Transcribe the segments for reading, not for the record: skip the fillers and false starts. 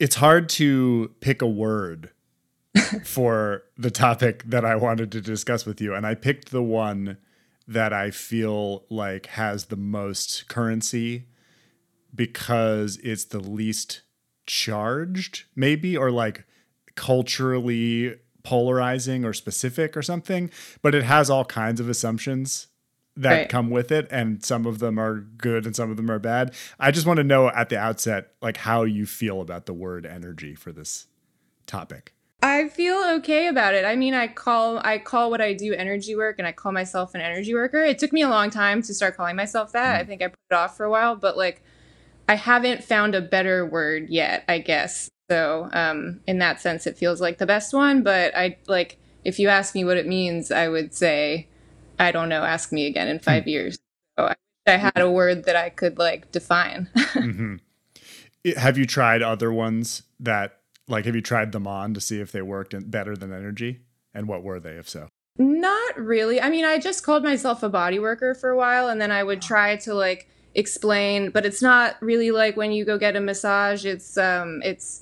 It's hard to pick a word for the topic that I wanted to discuss with you. And I picked the one that I feel like has the most currency because it's the least charged, maybe, or like culturally polarizing or specific or something. But it has all kinds of assumptions that come with it, and some of them are good and some of them are bad. I just want to know at the outset, like, how you feel about the word energy for this topic. I feel okay about it. I mean, I call what I do energy work, and I call myself an energy worker. It took me a long time to start calling myself that. I think I put it off for a while, but like, I haven't found a better word yet, I guess. So in that sense, it feels like the best one. But I like, if you ask me what it means, I would say, I don't know, ask me again in 5 years. So I had a word that I could like define. Mm-hmm. Have you tried other ones that, like, have you tried them on to see if they worked better than energy? And what were they, if so? Not really. I mean, I just called myself a body worker for a while, and then I would try to like explain, but it's not really like when you go get a massage, it's,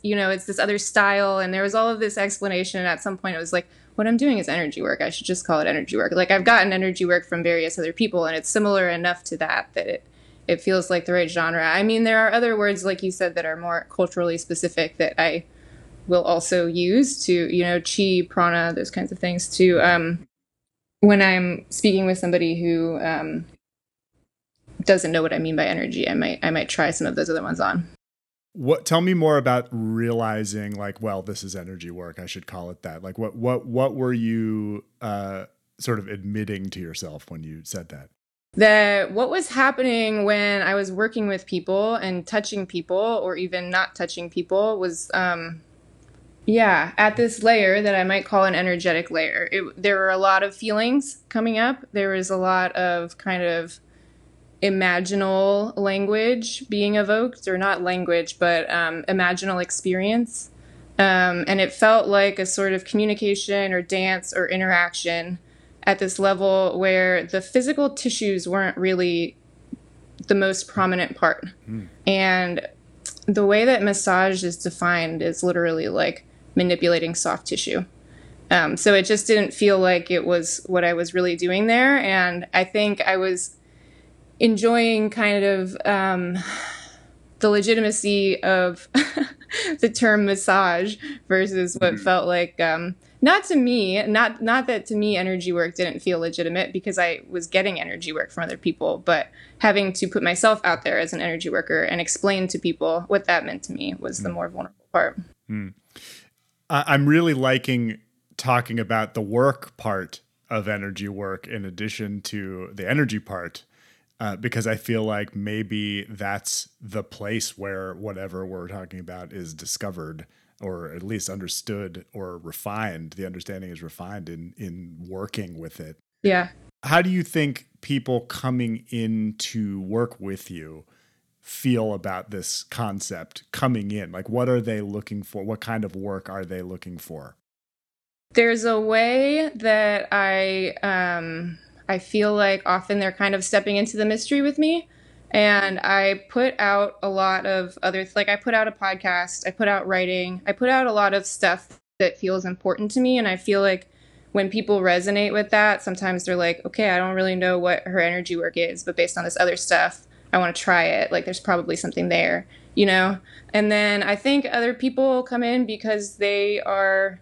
you know, it's this other style. And there was all of this explanation. And at some point it was like, what I'm doing is energy work. I should just call it energy work. Like, I've gotten energy work from various other people, and it's similar enough to that it feels like the right genre. I mean, there are other words, like you said, that are more culturally specific that I will also use to, you know, chi, prana, those kinds of things to, when I'm speaking with somebody who doesn't know what I mean by energy, I might try some of those other ones on. Tell me more about realizing, like, well, this is energy work, I should call it that. Like, what were you sort of admitting to yourself when you said that? What was happening when I was working with people and touching people, or even not touching people, was, at this layer that I might call an energetic layer. There were a lot of feelings coming up. There was a lot of kind of imaginal language being evoked, or not language, but imaginal experience. And it felt like a sort of communication or dance or interaction at this level where the physical tissues weren't really the most prominent part. And the way that massage is defined is literally like manipulating soft tissue. So it just didn't feel like it was what I was really doing there. And I think I was enjoying kind of the legitimacy of the term massage versus what felt like, not that to me energy work didn't feel legitimate, because I was getting energy work from other people, but having to put myself out there as an energy worker and explain to people what that meant to me was the more vulnerable part. I'm really liking talking about the work part of energy work in addition to the energy part. Because I feel like maybe that's the place where whatever we're talking about is discovered, or at least understood or refined. The understanding is refined in working with it. Yeah. How do you think people coming in to work with you feel about this concept coming in? Like, what are they looking for? What kind of work are they looking for? There's a way that I feel like often they're kind of stepping into the mystery with me. And I put out a lot of I put out a podcast, I put out writing, I put out a lot of stuff that feels important to me. And I feel like when people resonate with that, sometimes they're like, okay, I don't really know what her energy work is, but based on this other stuff, I want to try it. Like, there's probably something there, you know? And then I think other people come in because they are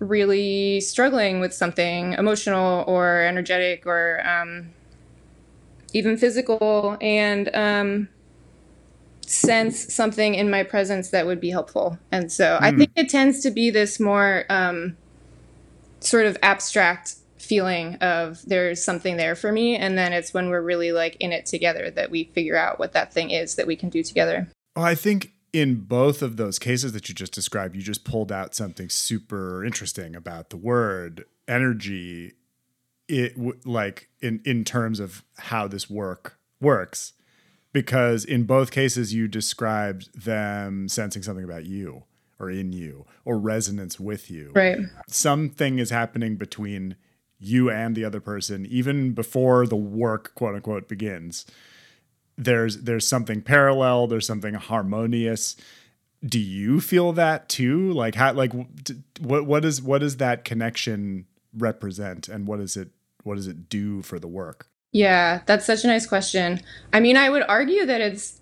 really struggling with something emotional or energetic or even physical, and sense something in my presence that would be helpful. And so I think it tends to be this more sort of abstract feeling of there's something there for me. And then it's when we're really like in it together that we figure out what that thing is that we can do together. Well, I think in both of those cases that you just described, you just pulled out something super interesting about the word energy, in terms of how this work works, because in both cases you described them sensing something about you or in you or resonance with you. Right. Something is happening between you and the other person, even before the work, quote unquote, begins. There's something parallel, there's something harmonious, do you feel that too? Like how, like what does that connection represent, and what does it do for the work? Yeah, that's such a nice question. I mean, I would argue that it's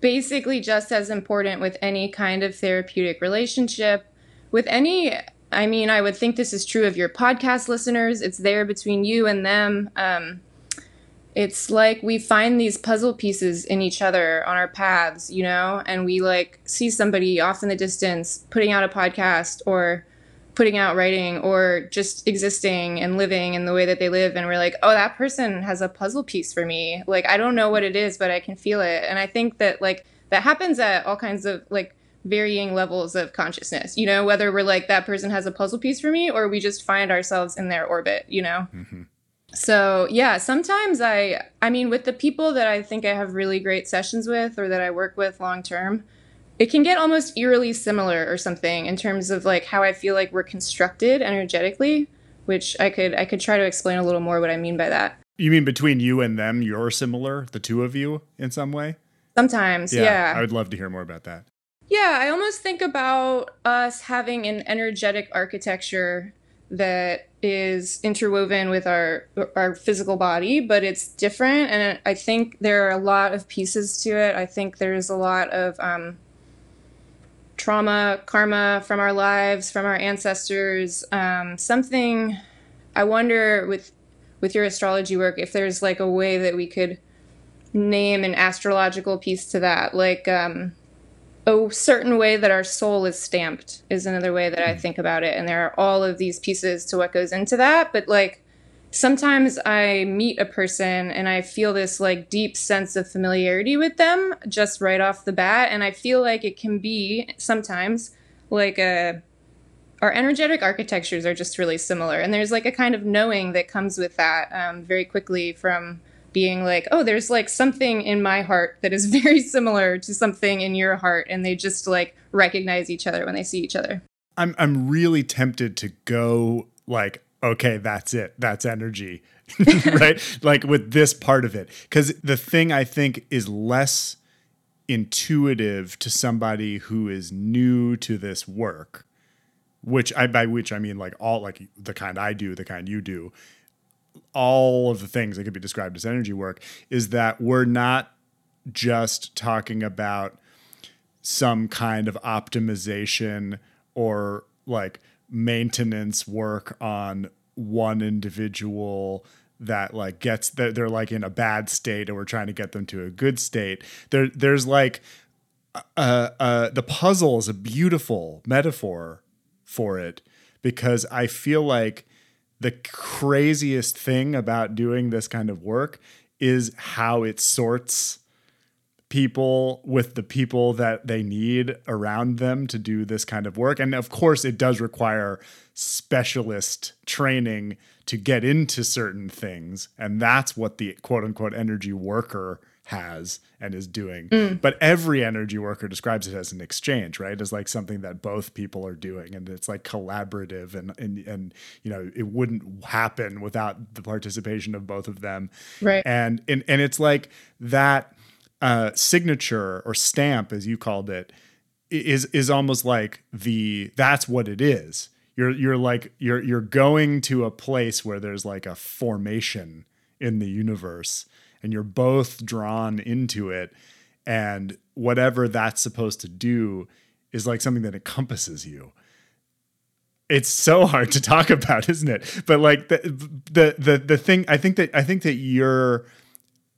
basically just as important with any kind of therapeutic relationship, with any, I mean, I would think this is true of your podcast listeners. It's there between you and them. It's like we find these puzzle pieces in each other on our paths, you know, and we like see somebody off in the distance putting out a podcast or putting out writing or just existing and living in the way that they live. And we're like, oh, that person has a puzzle piece for me. Like, I don't know what it is, but I can feel it. And I think that like that happens at all kinds of like varying levels of consciousness, you know, whether we're like that person has a puzzle piece for me or we just find ourselves in their orbit, you know? Mm-hmm. So yeah, sometimes I mean, with the people that I think I have really great sessions with or that I work with long term, it can get almost eerily similar or something in terms of like how I feel like we're constructed energetically, which I could try to explain a little more what I mean by that. You mean between you and them, you're similar, the two of you in some way? Sometimes, yeah. I would love to hear more about that. Yeah, I almost think about us having an energetic architecture that is interwoven with our physical body, but it's different. And I think there are a lot of pieces to it. I think there's a lot of trauma, karma from our lives, from our ancestors. Something I wonder with your astrology work, if there's like a way that we could name an astrological piece to that, like... a certain way that our soul is stamped is another way that I think about it. And there are all of these pieces to what goes into that. But like, sometimes I meet a person and I feel this like deep sense of familiarity with them just right off the bat. And I feel like it can be sometimes like our energetic architectures are just really similar. And there's like a kind of knowing that comes with that very quickly from being like, oh, there's like something in my heart that is very similar to something in your heart. And they just like recognize each other when they see each other. I'm really tempted to go like, okay, that's it. That's energy, right? Like with this part of it. Because the thing I think is less intuitive to somebody who is new to this work, which I mean like all, like the kind I do, the kind you do, all of the things that could be described as energy work, is that we're not just talking about some kind of optimization or like maintenance work on one individual that like gets that they're like in a bad state and we're trying to get them to a good state. There's like the puzzle is a beautiful metaphor for it, because I feel like the craziest thing about doing this kind of work is how it sorts people with the people that they need around them to do this kind of work. And of course, it does require specialist training to get into certain things. And that's what the quote unquote energy worker has and is doing. Mm. But every energy worker describes it as an exchange, right? As like something that both people are doing, and it's like collaborative, and you know, it wouldn't happen without the participation of both of them. Right. And it's like that signature or stamp, as you called it, is almost like that's what it is. You're going to a place where there's like a formation in the universe, and you're both drawn into it. And whatever that's supposed to do is like something that encompasses you. It's so hard to talk about, isn't it? But like the thing, I think that you're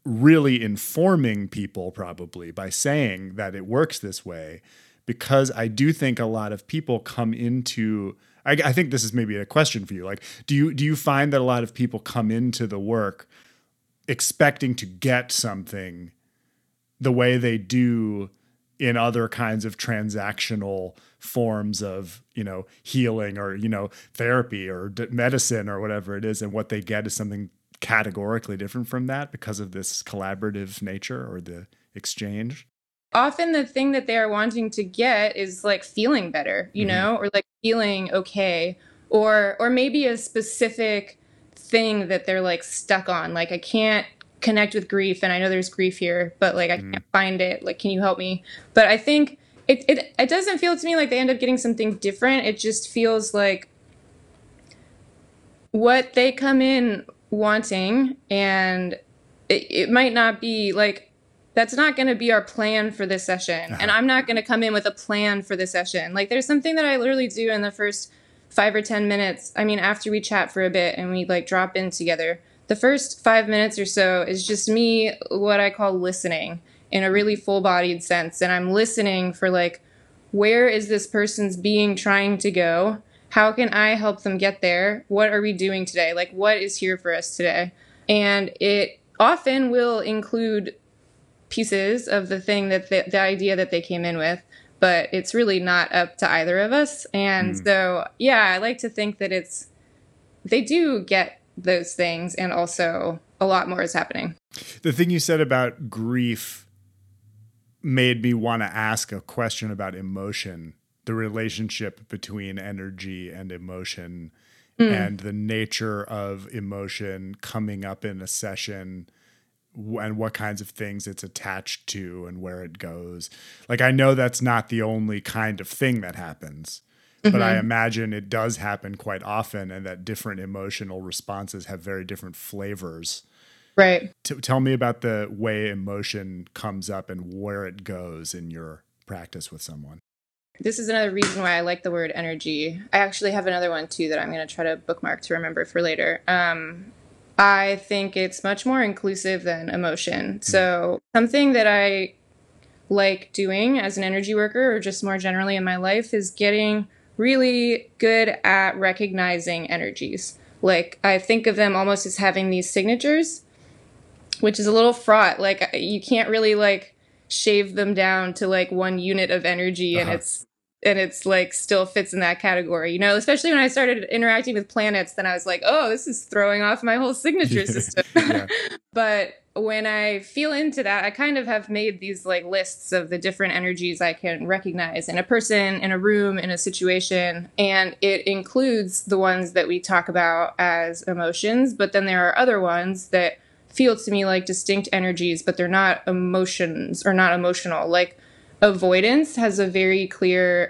really informing people probably by saying that it works this way, because I do think a lot of people come into, I think this is maybe a question for you. Like, do you find that a lot of people come into the work expecting to get something the way they do in other kinds of transactional forms of, you know, healing or, you know, therapy or medicine or whatever it is, and what they get is something categorically different from that because of this collaborative nature or the exchange? Often the thing that they are wanting to get is like feeling better, you mm-hmm. know, or like feeling okay, or maybe a specific thing that they're like stuck on. Like, I can't connect with grief, and I know there's grief here, but like I can't find it. Like, can you help me? But I think It doesn't feel to me like they end up getting something different. It just feels like what they come in wanting, and it might not be like, that's not going to be our plan for this session. And I'm not going to come in with a plan for this session. Like, there's something that I literally do in the first 5 or 10 minutes. I mean, after we chat for a bit and we like drop in together, the first 5 minutes or so is just me, what I call listening in a really full-bodied sense. And I'm listening for like, where is this person's being trying to go? How can I help them get there? What are we doing today? Like, what is here for us today? And it often will include pieces of the thing that the idea that they came in with, but it's really not up to either of us. And so, yeah, I like to think that they do get those things, and also a lot more is happening. The thing you said about grief made me want to ask a question about emotion, the relationship between energy and emotion, and the nature of emotion coming up in a session, and what kinds of things it's attached to and where it goes. Like, I know that's not the only kind of thing that happens, but I imagine it does happen quite often, and that different emotional responses have very different flavors. Right. Tell me about the way emotion comes up and where it goes in your practice with someone. This is another reason why I like the word energy. I actually have another one too that I'm going to try to bookmark to remember for later. I think it's much more inclusive than emotion. So something that I like doing as an energy worker, or just more generally in my life, is getting really good at recognizing energies. Like, I think of them almost as having these signatures, which is a little fraught. Like, you can't really like shave them down to like one unit of energy, and it's like still fits in that category, you know, especially when I started interacting with planets, then I was like, oh, this is throwing off my whole signature system. But when I feel into that, I kind of have made these like lists of the different energies I can recognize in a person, in a room, in a situation. And it includes the ones that we talk about as emotions, but then there are other ones that feel to me like distinct energies, but they're not emotions or not emotional. Like, avoidance has a very clear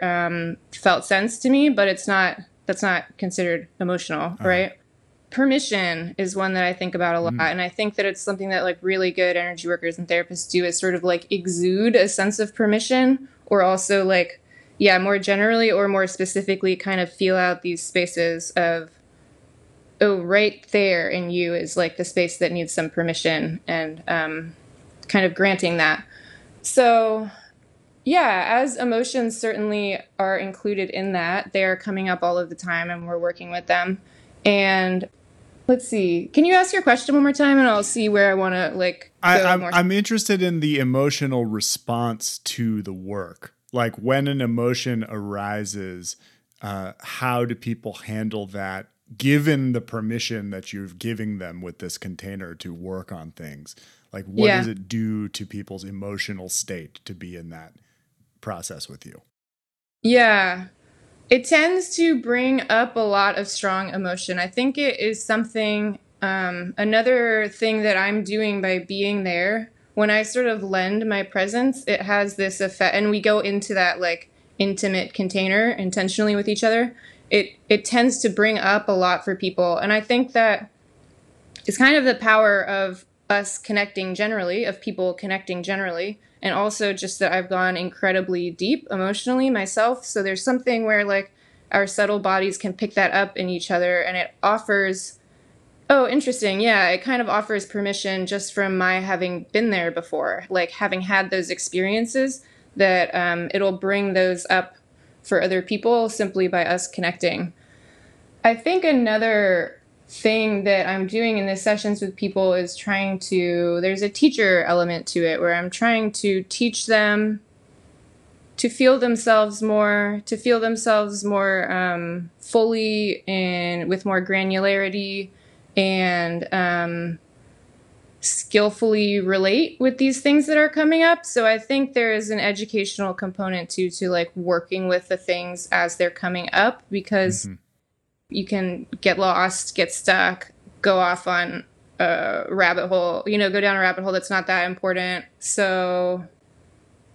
felt sense to me, but that's not considered emotional, right? Permission is one that I think about a lot. And I think that it's something that like really good energy workers and therapists do, is sort of like exude a sense of permission, or also like, yeah, more generally or more specifically kind of feel out these spaces of, oh, right there in you is like the space that needs some permission, and kind of granting that. So yeah, as emotions certainly are included in that, they are coming up all of the time, and we're working with them. And let's see, can you ask your question one more time, and I'll see where I want to like go more. I'm interested in the emotional response to the work. Like, when an emotion arises, how do people handle that, given the permission that you're giving them with this container to work on things? Like, what does it do to people's emotional state to be in that process with you? Yeah, it tends to bring up a lot of strong emotion. I think it is something, another thing that I'm doing by being there, when I sort of lend my presence, it has this effect, and we go into that like intimate container intentionally with each other. It tends to bring up a lot for people. And I think that it's kind of the power of us connecting generally, of people connecting generally, and also just that I've gone incredibly deep emotionally myself. So there's something where like our subtle bodies can pick that up in each other, and it offers, oh, interesting. Yeah, it kind of offers permission just from my having been there before, like having had those experiences, that it'll bring those up for other people simply by us connecting. I think another thing that I'm doing in the sessions with people is trying to, there's a teacher element to it, where I'm trying to teach them to feel themselves more, fully and with more granularity, and skillfully relate with these things that are coming up. So I think there is an educational component to like working with the things as they're coming up, because you can get lost, get stuck, go off on a rabbit hole, you know, go down a rabbit hole that's not that important. So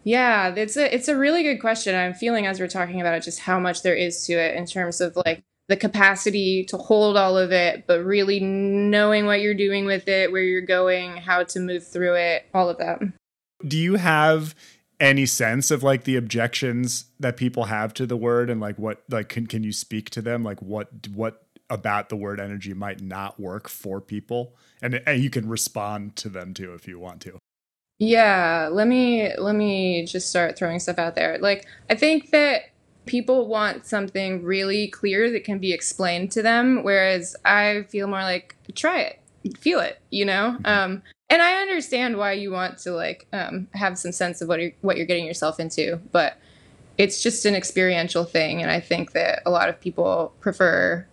Yeah, it's a really good question. I'm feeling as we're talking about it, just how much there is to it in terms of like the capacity to hold all of it, but really knowing what you're doing with it, where you're going, how to move through it, all of that. Do you have any sense of like the objections that people have to the word, and like what, like can you speak to them? Like what about the word energy might not work for people, and you can respond to them too if you want to. Yeah, let me just start throwing stuff out there. Like, I think that people want something really clear that can be explained to them, whereas I feel more like, try it, feel it, you know? And I understand why you want to like have some sense of what you're getting yourself into, but it's just an experiential thing, and I think that a lot of people prefer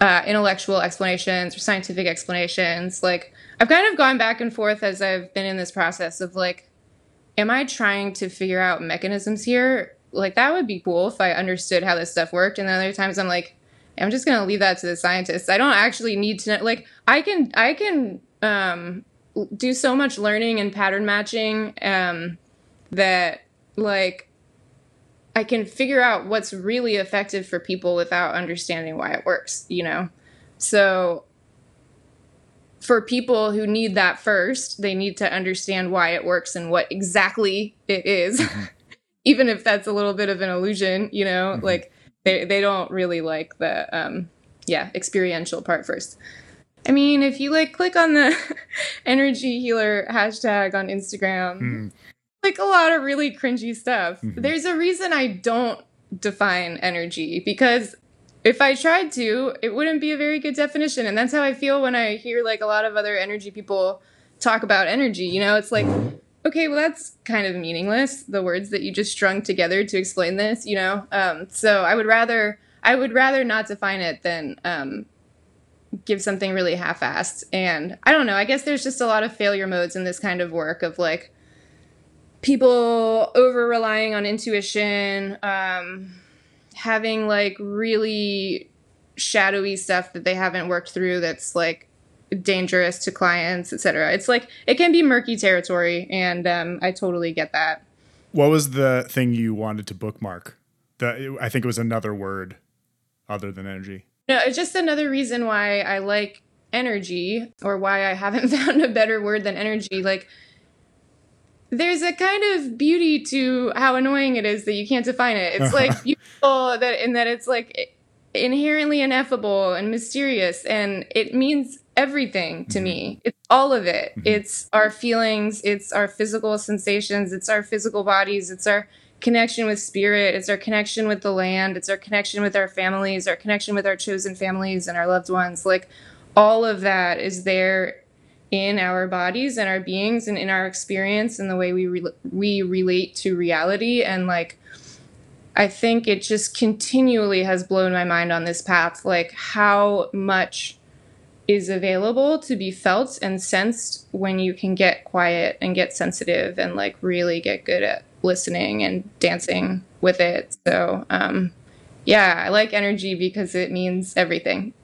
intellectual explanations or scientific explanations. Like, I've kind of gone back and forth as I've been in this process of like, am I trying to figure out mechanisms here? Like, that would be cool if I understood how this stuff worked. And then other times I'm like, I'm just going to leave that to the scientists. I don't actually need to know. Like, I can do so much learning and pattern matching that like I can figure out what's really effective for people without understanding why it works, you know? So for people who need that first, they need to understand why it works and what exactly it is, even if that's a little bit of an illusion, you know, like they don't really like the, experiential part first. I mean, if you like click on the energy healer hashtag on Instagram, like a lot of really cringy stuff. There's a reason I don't define energy, because if I tried to, it wouldn't be a very good definition. And that's how I feel when I hear like a lot of other energy people talk about energy. You know, it's like, okay, well, that's kind of meaningless, the words that you just strung together to explain this, you know? So I would rather not define it than give something really half-assed. And I don't know, I guess there's just a lot of failure modes in this kind of work of like people over-relying on intuition, having like really shadowy stuff that they haven't worked through that's like dangerous to clients, etc. It's like it can be murky territory, and I totally get that. What was the thing you wanted to bookmark? I think it was another word other than energy. No, it's just another reason why I like energy, or why I haven't found a better word than energy. Like, there's a kind of beauty to how annoying it is that you can't define it. It's like beautiful that it's like inherently ineffable and mysterious, and it means everything to me. It's all of it. It's our feelings. It's our physical sensations. It's our physical bodies. It's our connection with spirit. It's our connection with the land. It's our connection with our families, our connection with our chosen families and our loved ones. Like, all of that is there in our bodies and our beings and in our experience and the way we relate to reality. And like, I think it just continually has blown my mind on this path, like how much is available to be felt and sensed when you can get quiet and get sensitive and like really get good at listening and dancing with it. So yeah, I like energy because it means everything.